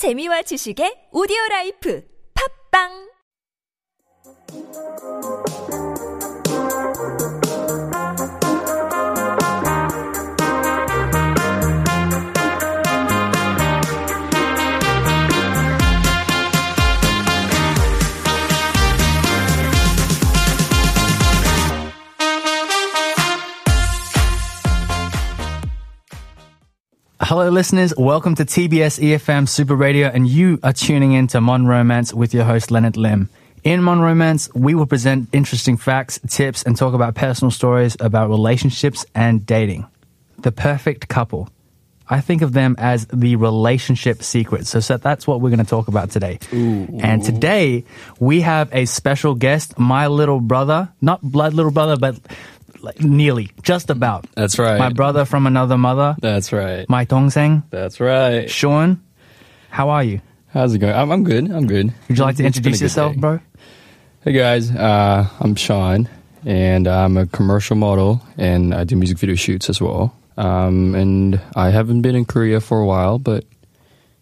재미와 지식의 오디오라이프 팝빵 Hello, listeners. Welcome to TBS EFM Super Radio, and you are tuning in to Mon Romance with your host, Leonard Lim. In Mon Romance, we will present interesting facts, tips, and talk about personal stories about relationships and dating. The perfect couple. I think of them as the relationship secret. So that's what we're going to talk about today. Ooh. And today, we have a special guest, my little brother. Not blood little brother, but... like nearly, just about. That's right. My brother from another mother. That's right. My 동생. That's right. Sean, how are you? How's it going? I'm good. I'm good. Would you like to introduce yourself, bro? Hey guys, I'm Sean, and I'm a commercial model, and I do music video shoots as well. And I haven't been in Korea for a while, but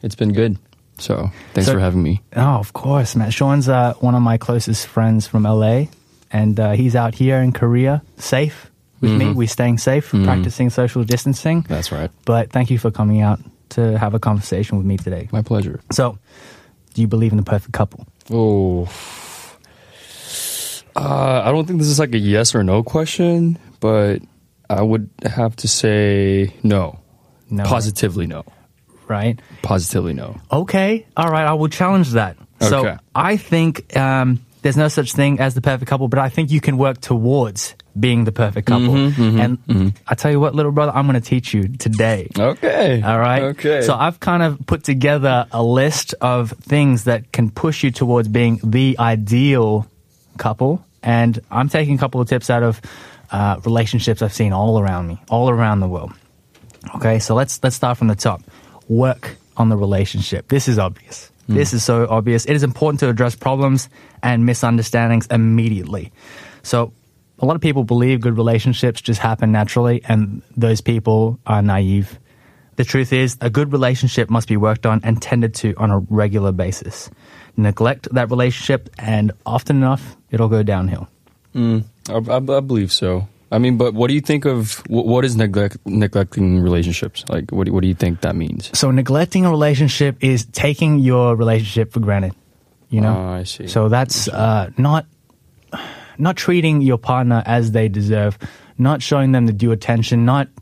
it's been good. So thanks for having me. Oh, of course, man. Sean's one of my closest friends from LA. And he's out here in Korea, safe with me. We're staying safe, practicing social distancing. That's right. But thank you for coming out to have a conversation with me today. My pleasure. So, do you believe in the perfect couple? Oh, I don't think this is like a yes or no question, but I would have to say no. No. Positively no. Right? Positively no. Okay. All right. I will challenge that. Okay. So, I think... there's no such thing as the perfect couple, but I think you can work towards being the perfect couple. I tell you what, little brother, I'm going to teach you today. Okay. All right? Okay. So I've kind of put together a list of things that can push you towards being the ideal couple. And I'm taking a couple of tips out of relationships I've seen all around me, all around the world. Okay, so let's start from the top. Work on the relationship. This is obvious. This is so obvious. It is important to address problems and misunderstandings immediately. So a lot of people believe good relationships just happen naturally, and those people are naive. The truth is, a good relationship must be worked on and tended to on a regular basis. Neglect that relationship, and often enough, it'll go downhill. I believe so. I mean, but what do you think of, what is neglecting relationships? Like, what do you think that means? So neglecting a relationship is taking your relationship for granted, you know? Oh, I see. So that's not treating your partner as they deserve, not showing them the due attention, not,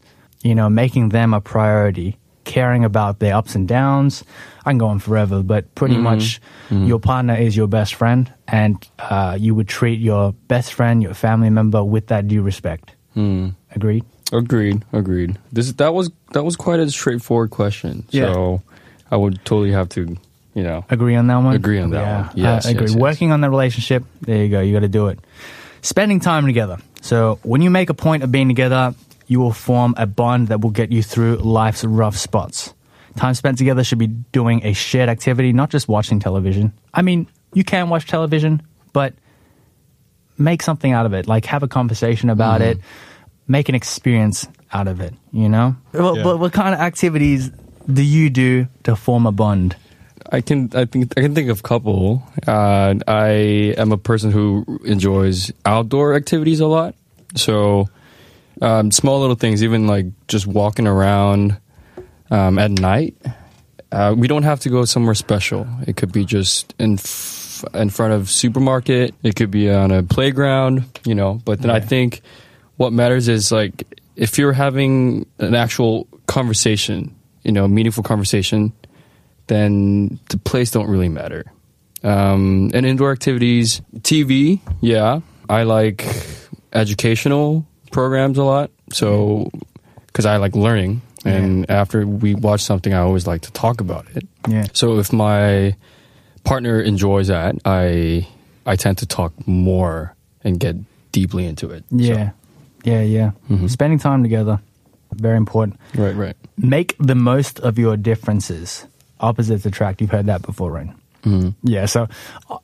you know, making them a priority, caring about their ups and downs. I can go on forever, but pretty much your partner is your best friend, and you would treat your best friend, your family member, with that due respect. Agreed? Agreed. That was quite a straightforward question. Yeah. So I would totally have to, you know... Agree on that one. Yes. Working on the relationship, there you go. You got to do it. Spending time together. So when you make a point of being together, you will form a bond that will get you through life's rough spots. Time spent together should be doing a shared activity, not just watching television. I mean, you can watch television, but make something out of it. Like, have a conversation about it. Make an experience out of it, you know? Yeah. But what kind of activities do you do to form a bond? I can think of a couple. I am a person who enjoys outdoor activities a lot. So... small little things, even like just walking around at night. We don't have to go somewhere special. It could be just in front of supermarket. It could be on a playground, you know. But then I think what matters is like if you're having an actual conversation, you know, meaningful conversation, then the place don't really matter. And indoor activities, TV, yeah. I like educational programs a lot, so because I like learning, and after we watch something I always like to talk about it. So if my partner enjoys that, I tend to talk more and get deeply into it. Spending time together, very important. Right Make the most of your differences. Opposites attract. You've heard that before, right? So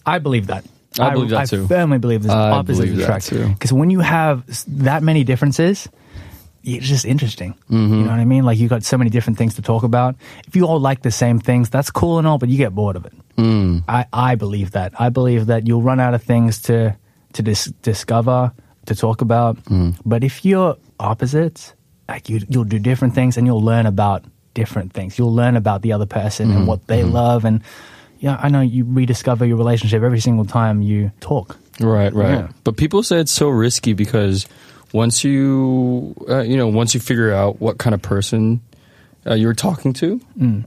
I believe that. I believe that too. I firmly believe this. Opposites attract. Because when you have that many differences, it's just interesting. Mm-hmm. You know what I mean? Like, you got so many different things to talk about. If you all like the same things, that's cool and all, but you get bored of it. Mm. I believe that. I believe that you'll run out of things to discover, to talk about. Mm. But if you're opposites, like you'll do different things and you'll learn about different things. You'll learn about the other person and what they love. And yeah, I know you rediscover your relationship every single time you talk. Right. Yeah. But people say it's so risky because once you, once you figure out what kind of person you're talking to,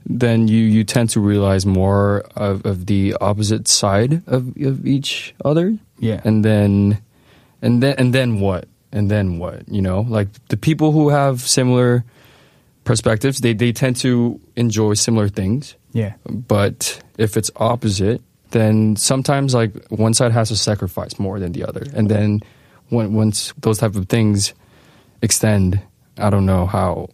then you tend to realize more of the opposite side of each other. Yeah. And then what? You know, like the people who have similar perspectives, they tend to enjoy similar things. Yeah. But if it's opposite, then sometimes like one side has to sacrifice more than the other. And then once those type of things extend, I don't know how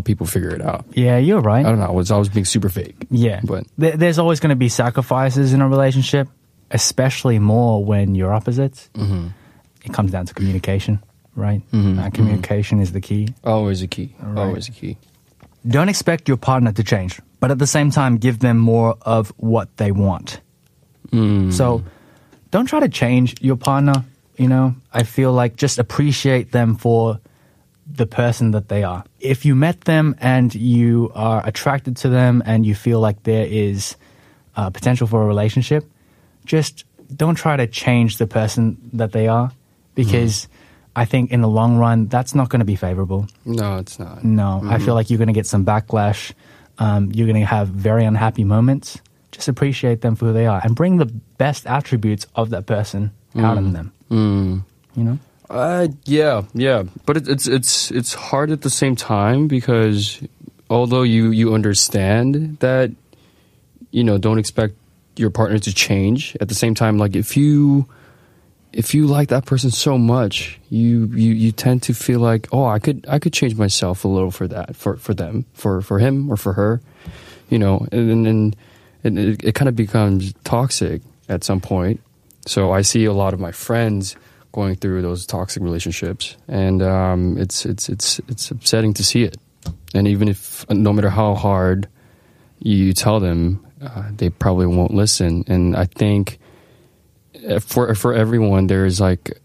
people figure it out. Yeah, you're right. I don't know. It's always being super fake. Yeah. But there's always going to be sacrifices in a relationship, especially more when you're opposites. Mm-hmm. It comes down to communication, right? Mm-hmm. Communication is the key. Always a key. Right. Always a key. Don't expect your partner to change, but at the same time, give them more of what they want. Mm. So don't try to change your partner, you know? I feel like just appreciate them for the person that they are. If you met them and you are attracted to them and you feel like there is potential for a relationship, just don't try to change the person that they are, because I think in the long run, that's not going to be favorable. No, it's not. No, I feel like you're going to get some backlash. You're going to have very unhappy moments. Just appreciate them for who they are and bring the best attributes of that person out in them. Mm. You know? Yeah. But it's hard at the same time, because although you understand that, don't expect your partner to change, at the same time, like if you like that person so much, you tend to feel like, oh, I could change myself a little for that, for them, for him or for her, and it kind of becomes toxic at some point. So I see a lot of my friends going through those toxic relationships, and it's upsetting to see it. And even if, no matter how hard you tell them, they probably won't listen. And I think for everyone, there is like,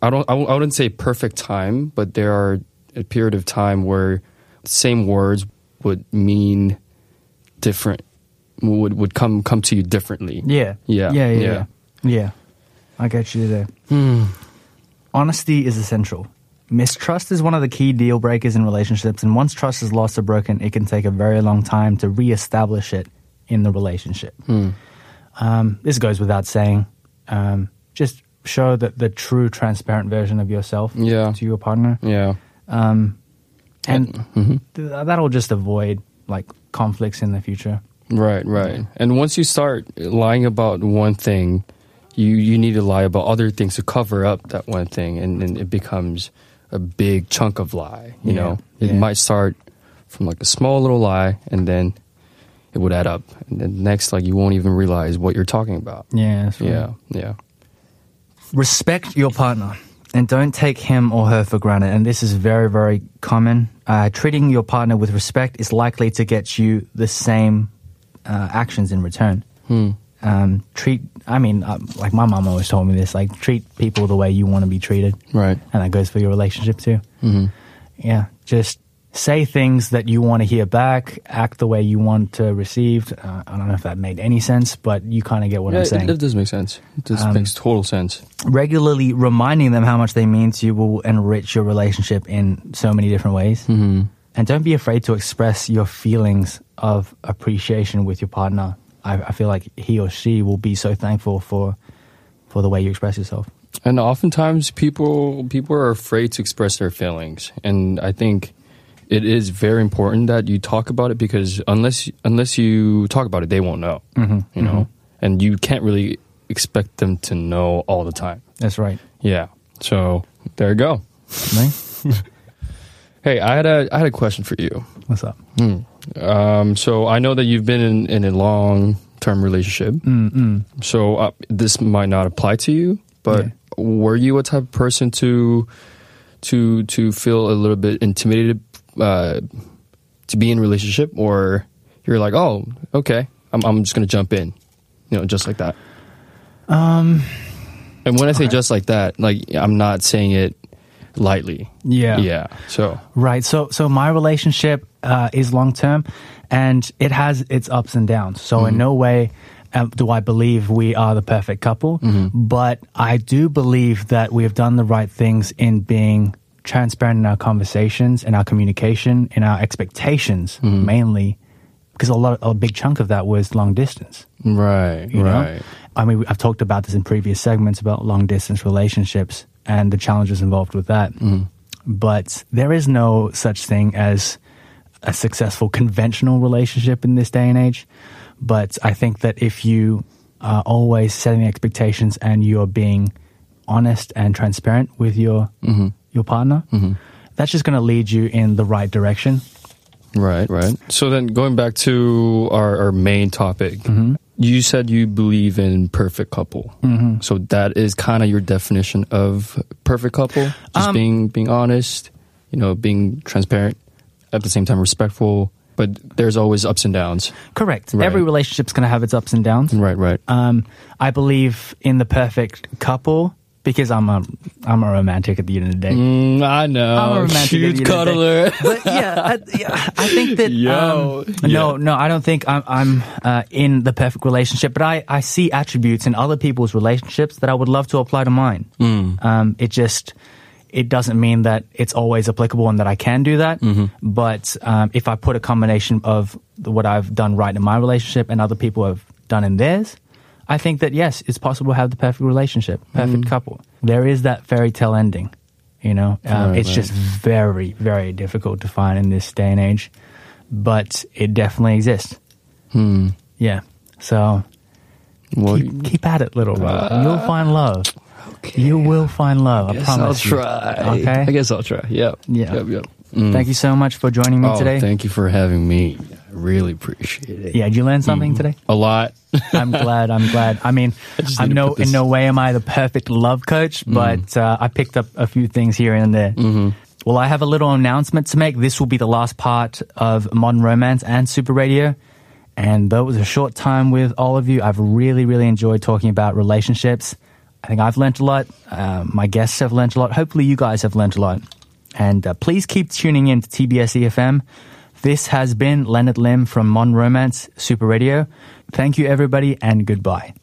I wouldn't say perfect time, but there are a period of time where same words would mean different, would come to you differently. Yeah. I get you there. Honesty is essential. Mistrust is one of the key deal breakers in relationships, and once trust is lost or broken, it can take a very long time to reestablish it in the relationship. This goes without saying. Just show the true, transparent version of yourself to your partner. Yeah. That'll just avoid like conflicts in the future. Right. And once you start lying about one thing, you need to lie about other things to cover up that one thing, and it becomes a big chunk of lie, you know? It might start from like a small little lie, and then it would add up. And then next, like, you won't even realize what you're talking about. Yeah, that's right. Yeah. Respect your partner and don't take him or her for granted. And this is very, very common. Treating your partner with respect is likely to get you the same actions in return. Like my mom always told me this, like, treat people the way you want to be treated. Right. And that goes for your relationship too. Mm-hmm. Yeah. Just say things that you want to hear back, act the way you want to receive. I don't know if that made any sense, but you kind of get what I'm saying. It does make sense. It does makes total sense. Regularly reminding them how much they mean to you will enrich your relationship in so many different ways. Mm-hmm. And don't be afraid to express your feelings of appreciation with your partner. I feel like he or she will be so thankful for the way you express yourself. And oftentimes people are afraid to express their feelings. And I think it is very important that you talk about it, because unless you talk about it, they won't know, you know? And you can't really expect them to know all the time. That's right. Yeah. So there you go. Nice. Hey, I had a question for you. What's up? So I know that you've been in a long-term relationship. So this might not apply to you, but were you a type of person to to feel a little bit intimidated to be in a relationship, or you're like, oh, okay, I'm just gonna jump in, you know, just like that? And when I say just like that, like, I'm not saying it lightly. Yeah. So right. So my relationship is long term, and it has its ups and downs. So in no way do I believe we are the perfect couple, but I do believe that we have done the right things in being transparent in our conversations, in our communication, in our expectations, mainly because a big chunk of that was long distance. Right. You know? I mean, I've talked about this in previous segments about long distance relationships and the challenges involved with that. But there is no such thing as a successful conventional relationship in this day and age. But I think that if you are always setting expectations and you're being honest and transparent with your partner, that's just going to lead you in the right direction. Right. So then going back to our main topic, you said you believe in perfect couple. So that is kind of your definition of perfect couple, just being honest, you know, being transparent, at the same time respectful. But there's always ups and downs. Correct. Right. Every relationship's going to have its ups and downs. Right. I believe in the perfect couple because I'm a romantic at the end of the day. I know. I'm a romantic Cute at the end of the day. But I think that... No, I don't think I'm in the perfect relationship, but I see attributes in other people's relationships that I would love to apply to mine. It doesn't mean that it's always applicable and that I can do that. But if I put a combination of what I've done right in my relationship and other people have done in theirs, I think that, yes, it's possible to have the perfect relationship, perfect couple. There is that fairy tale ending, you know. It's just very, very difficult to find in this day and age. But it definitely exists. Yeah. So keep at it, little brother. You'll find love. Okay. You will find love, I promise. I guess I'll try. Yep. Thank you so much for joining me today. Thank you for having me. I really appreciate it. Yeah, did you learn something today? A lot. I'm glad. I mean, in no way am I the perfect love coach, but I picked up a few things here and there. Well, I have a little announcement to make. This will be the last part of Modern Romance and Super Radio. And though it was a short time with all of you, I've really, really enjoyed talking about relationships. I think I've learned a lot. My guests have learned a lot. Hopefully you guys have learned a lot. And please keep tuning in to TBS EFM. This has been Leonard Lim from Mon Romance Super Radio. Thank you, everybody, and goodbye.